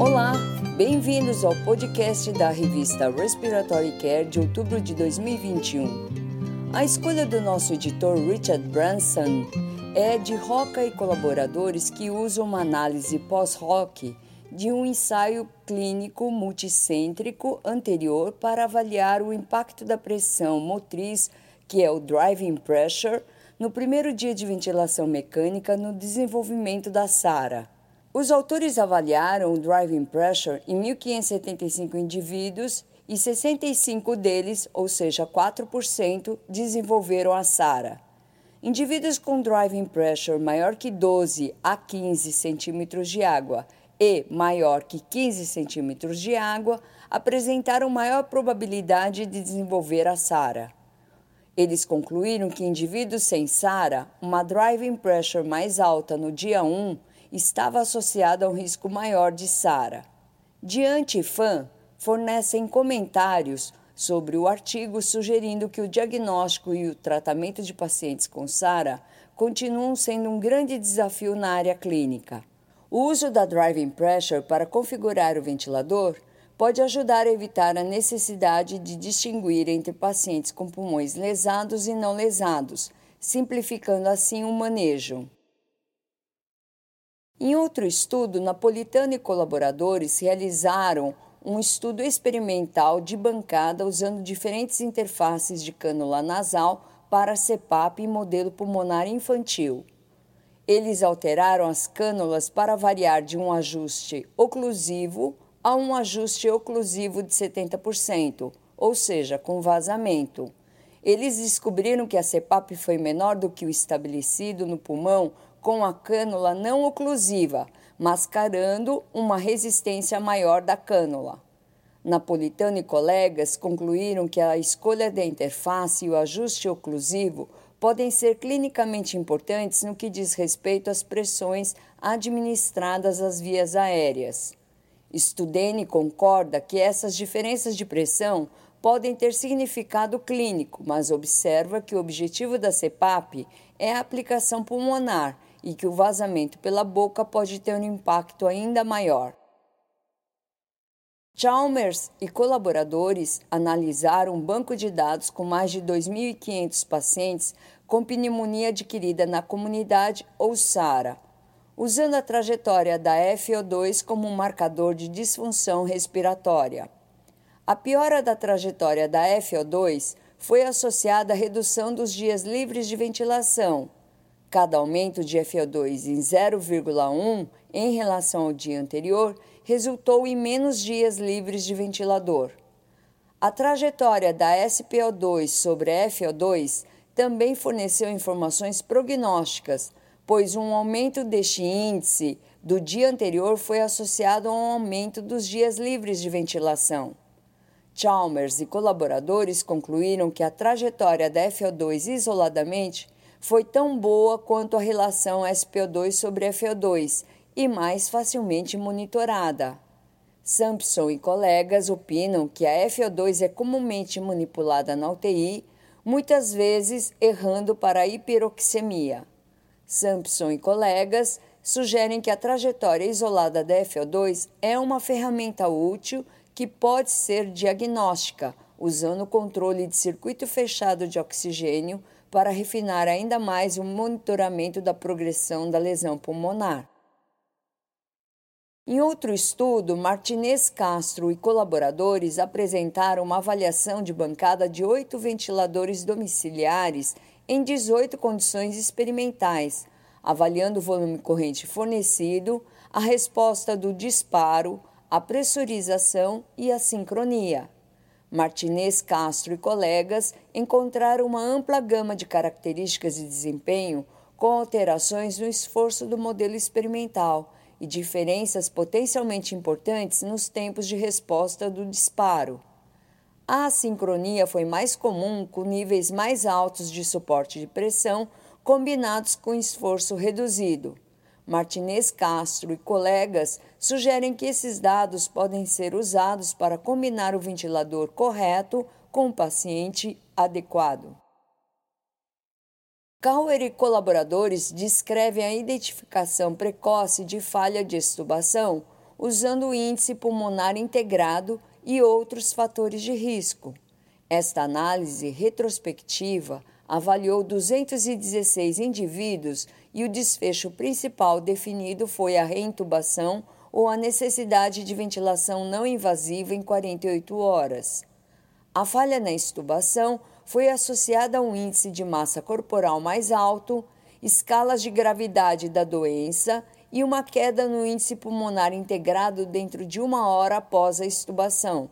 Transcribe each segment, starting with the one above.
Olá, bem-vindos ao podcast da revista Respiratory Care de outubro de 2021. A escolha do nosso editor Richard Branson é de Roca e colaboradores que usam uma análise pós-hoc de um ensaio clínico multicêntrico anterior para avaliar o impacto da pressão motriz, que é o driving pressure, no primeiro dia de ventilação mecânica no desenvolvimento da SARA. Os autores avaliaram o driving pressure em 1.575 indivíduos e 65 deles, ou seja, 4%, desenvolveram a SARA. Indivíduos com driving pressure maior que 12 a 15 centímetros de água e maior que 15 centímetros de água apresentaram maior probabilidade de desenvolver a SARA. Eles concluíram que indivíduos sem SARA, uma driving pressure mais alta no dia 1, estava associada a um risco maior de SARA. Diante IFAM, fornecem comentários sobre o artigo sugerindo que o diagnóstico e o tratamento de pacientes com SARA continuam sendo um grande desafio na área clínica. O uso da driving pressure para configurar o ventilador pode ajudar a evitar a necessidade de distinguir entre pacientes com pulmões lesados e não lesados, simplificando assim o manejo. Em outro estudo, Napolitano e colaboradores realizaram um estudo experimental de bancada usando diferentes interfaces de cânula nasal para CPAP e modelo pulmonar infantil. Eles alteraram as cânulas para variar de um ajuste oclusivo a um ajuste oclusivo de 70%, ou seja, com vazamento. Eles descobriram que a CPAP foi menor do que o estabelecido no pulmão com a cânula não oclusiva, mascarando uma resistência maior da cânula. Napolitano e colegas concluíram que a escolha da interface e o ajuste oclusivo podem ser clinicamente importantes no que diz respeito às pressões administradas às vias aéreas. Studene concorda que essas diferenças de pressão podem ter significado clínico, mas observa que o objetivo da CPAP é a aplicação pulmonar e que o vazamento pela boca pode ter um impacto ainda maior. Chalmers e colaboradores analisaram um banco de dados com mais de 2.500 pacientes com pneumonia adquirida na comunidade ou SARA, usando a trajetória da FiO2 como um marcador de disfunção respiratória. A piora da trajetória da FiO2 foi associada à redução dos dias livres de ventilação. Cada aumento de FiO2 em 0,1 em relação ao dia anterior resultou em menos dias livres de ventilador. A trajetória da SPO2 sobre FiO2 também forneceu informações prognósticas, pois um aumento deste índice do dia anterior foi associado a um aumento dos dias livres de ventilação. Chalmers e colaboradores concluíram que a trajetória da FiO2 isoladamente foi tão boa quanto a relação SPO2 sobre FiO2 e mais facilmente monitorada. Sampson e colegas opinam que a FiO2 é comumente manipulada na UTI, muitas vezes errando para a hiperoxemia. Sampson e colegas sugerem que a trajetória isolada da FiO2 é uma ferramenta útil que pode ser diagnóstica, usando o controle de circuito fechado de oxigênio para refinar ainda mais o monitoramento da progressão da lesão pulmonar. Em outro estudo, Martinez Castro e colaboradores apresentaram uma avaliação de bancada de 8 ventiladores domiciliares em 18 condições experimentais, avaliando o volume corrente fornecido, a resposta do disparo, a pressurização e a sincronia. Martinez Castro e colegas encontraram uma ampla gama de características de desempenho com alterações no esforço do modelo experimental e diferenças potencialmente importantes nos tempos de resposta do disparo. A assincronia foi mais comum com níveis mais altos de suporte de pressão combinados com esforço reduzido. Martinez Castro e colegas sugerem que esses dados podem ser usados para combinar o ventilador correto com o paciente adequado. Cauer e colaboradores descrevem a identificação precoce de falha de extubação usando o índice pulmonar integrado e outros fatores de risco. Esta análise retrospectiva avaliou 216 indivíduos e o desfecho principal definido foi a reintubação ou a necessidade de ventilação não invasiva em 48 horas. A falha na extubação foi associada a um índice de massa corporal mais alto, escalas de gravidade da doença e uma queda no índice pulmonar integrado dentro de 1 hora após a extubação.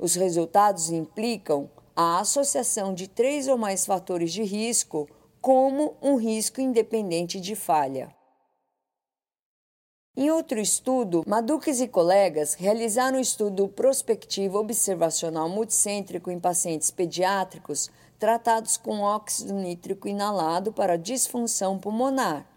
Os resultados implicam a associação de 3 ou mais fatores de risco como um risco independente de falha. Em outro estudo, Maduques e colegas realizaram um estudo prospectivo observacional multicêntrico em pacientes pediátricos tratados com óxido nítrico inalado para disfunção pulmonar.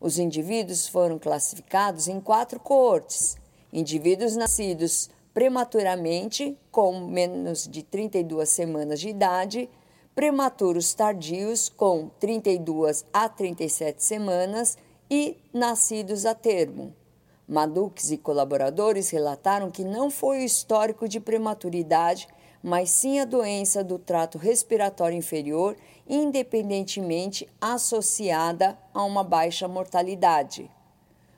Os indivíduos foram classificados em 4 coortes. Indivíduos nascidos prematuramente, com menos de 32 semanas de idade, prematuros tardios, com 32 a 37 semanas e nascidos a termo. Maddux e colaboradores relataram que não foi o histórico de prematuridade, mas sim a doença do trato respiratório inferior, independentemente associada a uma baixa mortalidade.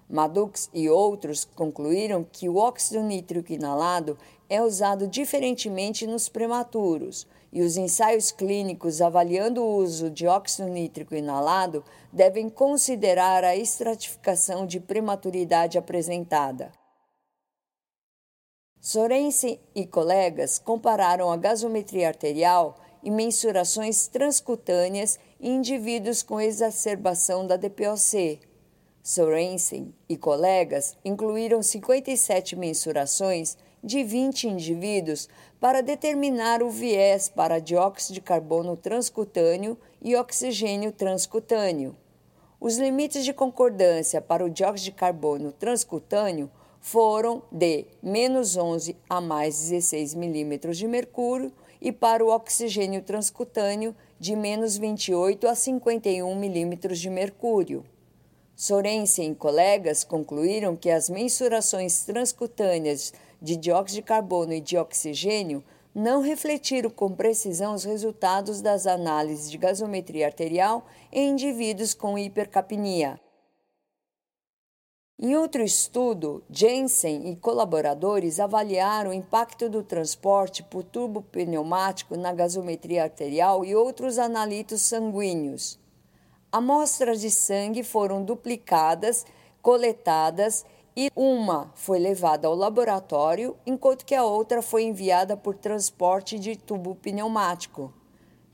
Maddux e outros concluíram que o óxido nítrico inalado é usado diferentemente nos prematuros e os ensaios clínicos avaliando o uso de óxido nítrico inalado devem considerar a estratificação de prematuridade apresentada. Sorensen e colegas compararam a gasometria arterial e mensurações transcutâneas em indivíduos com exacerbação da DPOC. Sorensen e colegas incluíram 57 mensurações de 20 indivíduos para determinar o viés para dióxido de carbono transcutâneo e oxigênio transcutâneo. Os limites de concordância para o dióxido de carbono transcutâneo foram de menos 11 a mais 16 milímetros de mercúrio e para o oxigênio transcutâneo de menos 28 a 51 milímetros de mercúrio. Sorensen e colegas concluíram que as mensurações transcutâneas de dióxido de carbono e de oxigênio não refletiram com precisão os resultados das análises de gasometria arterial em indivíduos com hipercapnia. Em outro estudo, Jensen e colaboradores avaliaram o impacto do transporte por tubo pneumático na gasometria arterial e outros analitos sanguíneos. Amostras de sangue foram duplicadas, coletadas e uma foi levada ao laboratório, enquanto que a outra foi enviada por transporte de tubo pneumático.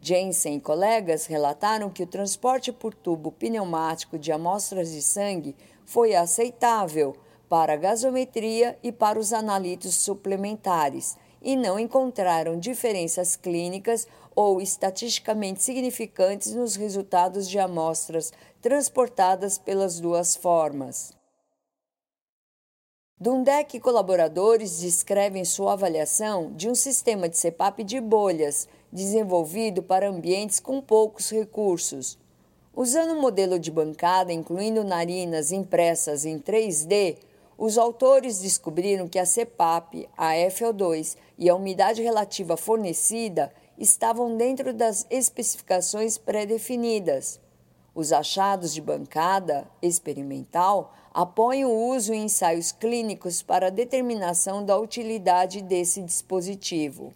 Jensen e colegas relataram que o transporte por tubo pneumático de amostras de sangue foi aceitável para a gasometria e para os analitos suplementares e não encontraram diferenças clínicas ou estatisticamente significantes nos resultados de amostras transportadas pelas duas formas. Dundek e colaboradores descrevem sua avaliação de um sistema de CPAP de bolhas desenvolvido para ambientes com poucos recursos. Usando um modelo de bancada, incluindo narinas impressas em 3D, os autores descobriram que a CPAP, a FiO2 e a umidade relativa fornecida estavam dentro das especificações pré-definidas. Os achados de bancada experimental apoiam o uso em ensaios clínicos para a determinação da utilidade desse dispositivo.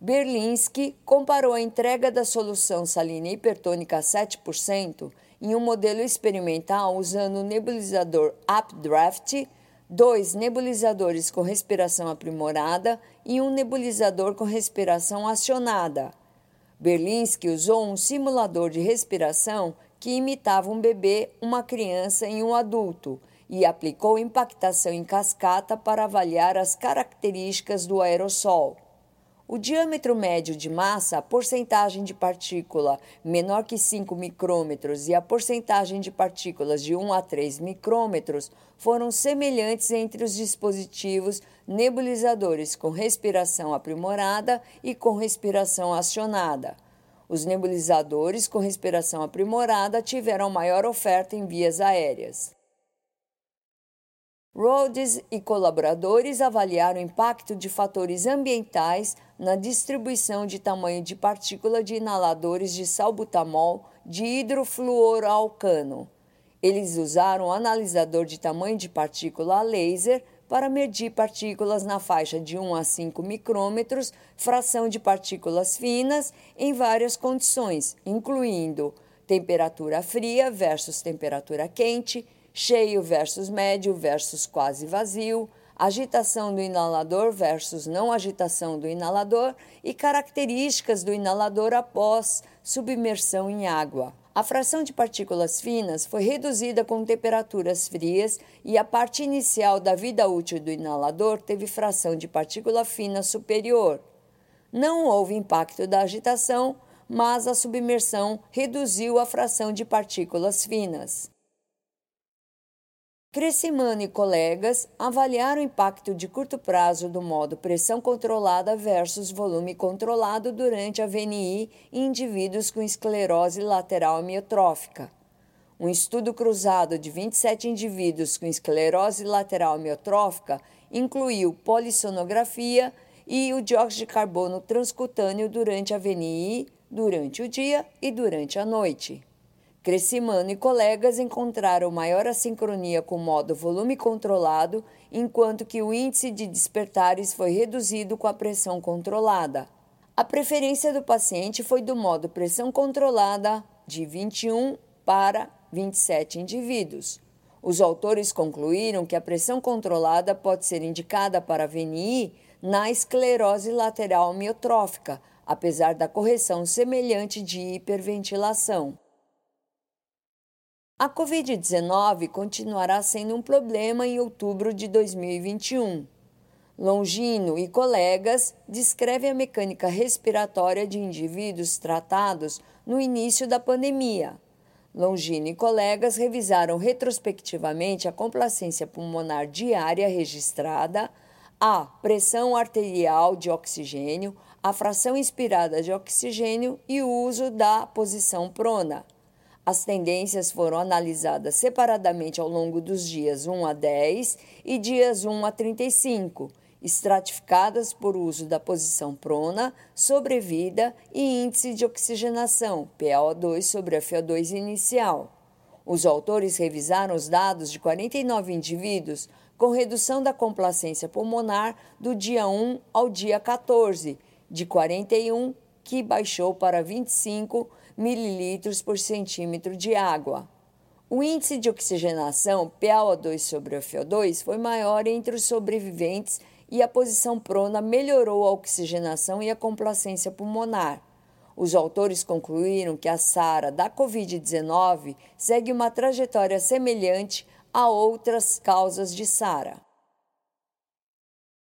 Berlinski comparou a entrega da solução salina hipertônica a 7% em um modelo experimental usando o nebulizador Updraft, 2 nebulizadores com respiração aprimorada e um nebulizador com respiração acionada. Berlinski usou um simulador de respiração que imitava um bebê, uma criança e um adulto e aplicou impactação em cascata para avaliar as características do aerossol. O diâmetro médio de massa, a porcentagem de partícula menor que 5 micrômetros e a porcentagem de partículas de 1 a 3 micrômetros foram semelhantes entre os dispositivos nebulizadores com respiração aprimorada e com respiração acionada. Os nebulizadores com respiração aprimorada tiveram maior oferta em vias aéreas. Rhodes e colaboradores avaliaram o impacto de fatores ambientais na distribuição de tamanho de partícula de inaladores de salbutamol de hidrofluoralcano. Eles usaram um analisador de tamanho de partícula a laser para medir partículas na faixa de 1 a 5 micrômetros, fração de partículas finas, em várias condições, incluindo temperatura fria versus temperatura quente, cheio versus médio versus quase vazio, agitação do inalador versus não agitação do inalador e características do inalador após submersão em água. A fração de partículas finas foi reduzida com temperaturas frias e a parte inicial da vida útil do inalador teve fração de partícula fina superior. Não houve impacto da agitação, mas a submersão reduziu a fração de partículas finas. Crescimano e colegas avaliaram o impacto de curto prazo do modo pressão controlada versus volume controlado durante a VNI em indivíduos com esclerose lateral amiotrófica. Um estudo cruzado de 27 indivíduos com esclerose lateral amiotrófica incluiu polissonografia e o dióxido de carbono transcutâneo durante a VNI, durante o dia e durante a noite. Crescimano e colegas encontraram maior assincronia com o modo volume controlado, enquanto que o índice de despertares foi reduzido com a pressão controlada. A preferência do paciente foi do modo pressão controlada de 21 para 27 indivíduos. Os autores concluíram que a pressão controlada pode ser indicada para a VNI na esclerose lateral amiotrófica, apesar da correção semelhante de hiperventilação. A Covid-19 continuará sendo um problema em outubro de 2021. Longino e colegas descrevem a mecânica respiratória de indivíduos tratados no início da pandemia. Longino e colegas revisaram retrospectivamente a complacência pulmonar diária registrada, a pressão arterial de oxigênio, a fração inspirada de oxigênio e o uso da posição prona. As tendências foram analisadas separadamente ao longo dos dias 1 a 10 e dias 1 a 35, estratificadas por uso da posição prona, sobrevida e índice de oxigenação, PaO2 sobre a FiO2 inicial. Os autores revisaram os dados de 49 indivíduos com redução da complacência pulmonar do dia 1 ao dia 14, de 41, que baixou para 25 mililitros por centímetro de água. O índice de oxigenação, PaO2 sobre o FiO2, foi maior entre os sobreviventes e a posição prona melhorou a oxigenação e a complacência pulmonar. Os autores concluíram que a SARA da Covid-19 segue uma trajetória semelhante a outras causas de SARA.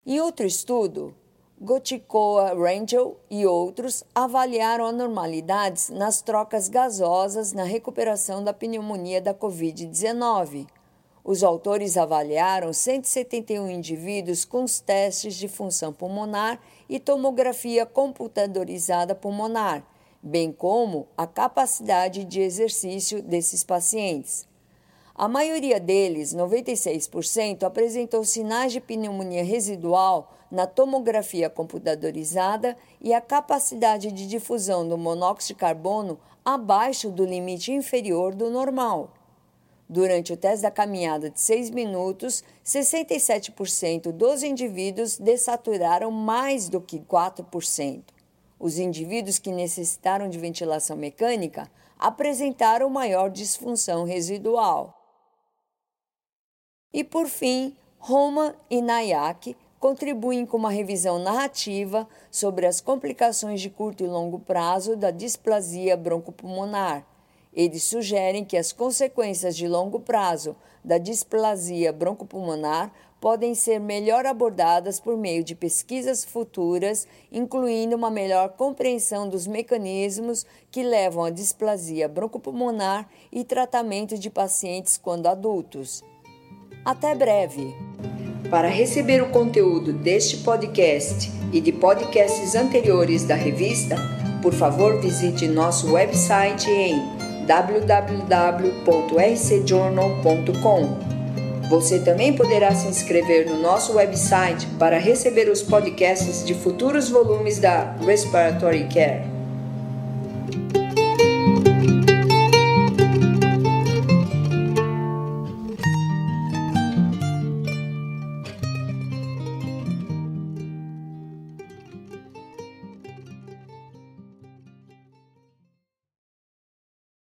Em outro estudo, Gotikoa, Rangel e outros avaliaram anormalidades nas trocas gasosas na recuperação da pneumonia da Covid-19. Os autores avaliaram 171 indivíduos com os testes de função pulmonar e tomografia computadorizada pulmonar, bem como a capacidade de exercício desses pacientes. A maioria deles, 96%, apresentou sinais de pneumonia residual na tomografia computadorizada e a capacidade de difusão do monóxido de carbono abaixo do limite inferior do normal. Durante o teste da caminhada de 6 minutos, 67% dos indivíduos dessaturaram mais do que 4%. Os indivíduos que necessitaram de ventilação mecânica apresentaram maior disfunção residual. E, por fim, Roman e Nayak contribuem com uma revisão narrativa sobre as complicações de curto e longo prazo da displasia broncopulmonar. Eles sugerem que as consequências de longo prazo da displasia broncopulmonar podem ser melhor abordadas por meio de pesquisas futuras, incluindo uma melhor compreensão dos mecanismos que levam à displasia broncopulmonar e tratamento de pacientes quando adultos. Até breve! Para receber o conteúdo deste podcast e de podcasts anteriores da revista, por favor visite nosso website em www.rcjournal.com. Você também poderá se inscrever no nosso website para receber os podcasts de futuros volumes da Respiratory Care.